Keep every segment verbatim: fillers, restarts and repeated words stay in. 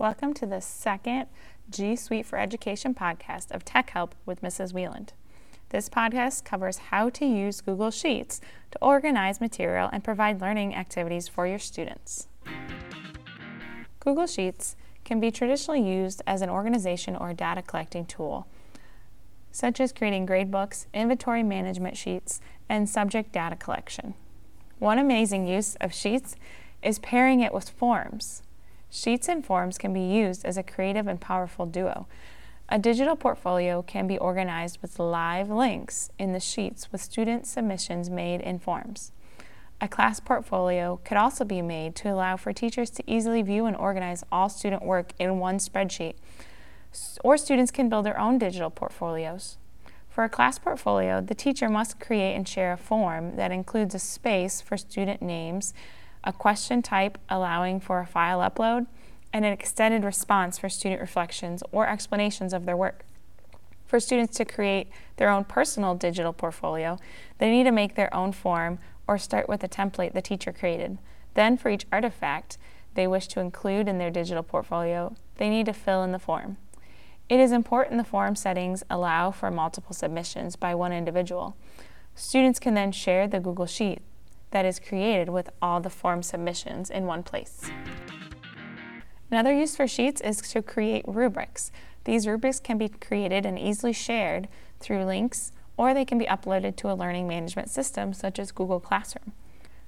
Welcome to the second G Suite for Education podcast of Tech Help with Missus Wheeland. This podcast covers how to use Google Sheets to organize material and provide learning activities for your students. Google Sheets can be traditionally used as an organization or data collecting tool, such as creating gradebooks, inventory management sheets, and subject data collection. One amazing use of Sheets is pairing it with forms. Sheets and forms can be used as a creative and powerful duo. A digital portfolio can be organized with live links in the sheets with student submissions made in forms. A class portfolio could also be made to allow for teachers to easily view and organize all student work in one spreadsheet, or students can build their own digital portfolios. For a class portfolio, the teacher must create and share a form that includes a space for student names, a question type allowing for a file upload, and an extended response for student reflections or explanations of their work. For students to create their own personal digital portfolio, they need to make their own form or start with a template the teacher created. Then for each artifact they wish to include in their digital portfolio, they need to fill in the form. It is important the form settings allow for multiple submissions by one individual. Students can then share the Google Sheet that is created with all the form submissions in one place. Another use for Sheets is to create rubrics. These rubrics can be created and easily shared through links, or they can be uploaded to a learning management system such as Google Classroom.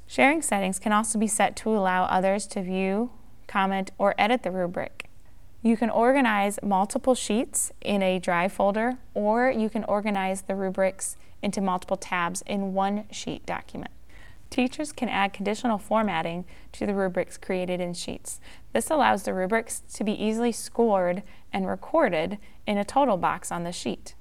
Sharing settings can also be set to allow others to view, comment, or edit the rubric. You can organize multiple sheets in a Drive folder, or you can organize the rubrics into multiple tabs in one sheet document. Teachers can add conditional formatting to the rubrics created in Sheets. This allows the rubrics to be easily scored and recorded in a total box on the sheet.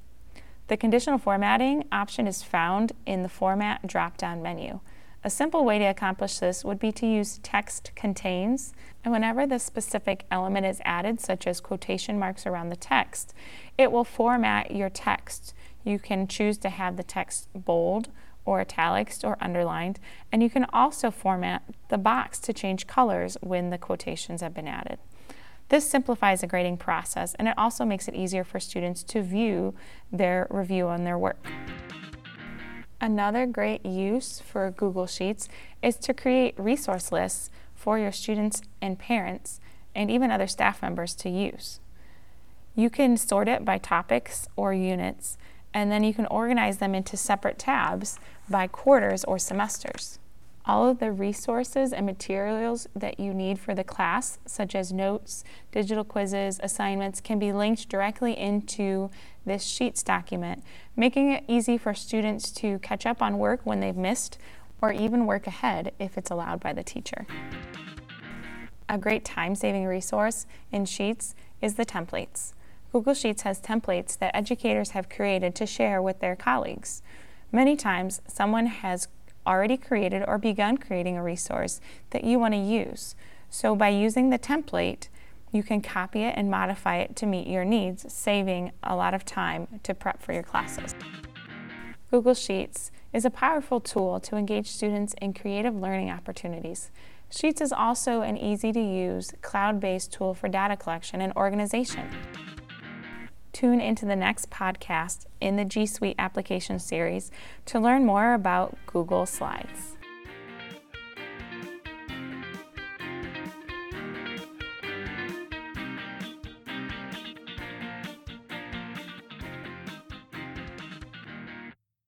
The conditional formatting option is found in the Format drop-down menu. A simple way to accomplish this would be to use text contains, and whenever the specific element is added, such as quotation marks around the text, it will format your text. You can choose to have the text bold, or italics, or underlined, and you can also format the box to change colors when the quotations have been added. This simplifies the grading process, and it also makes it easier for students to view their review on their work. Another great use for Google Sheets is to create resource lists for your students and parents, and even other staff members to use. You can sort it by topics or units, and then you can organize them into separate tabs by quarters or semesters. All of the resources and materials that you need for the class, such as notes, digital quizzes, assignments, can be linked directly into this Sheets document, making it easy for students to catch up on work when they've missed, or even work ahead if it's allowed by the teacher. A great time-saving resource in Sheets is the templates. Google Sheets has templates that educators have created to share with their colleagues. Many times, someone has already created or begun creating a resource that you want to use. So by using the template, you can copy it and modify it to meet your needs, saving a lot of time to prep for your classes. Google Sheets is a powerful tool to engage students in creative learning opportunities. Sheets is also an easy-to-use, cloud-based tool for data collection and organization. Tune into the next podcast in the G Suite application series to learn more about Google Slides.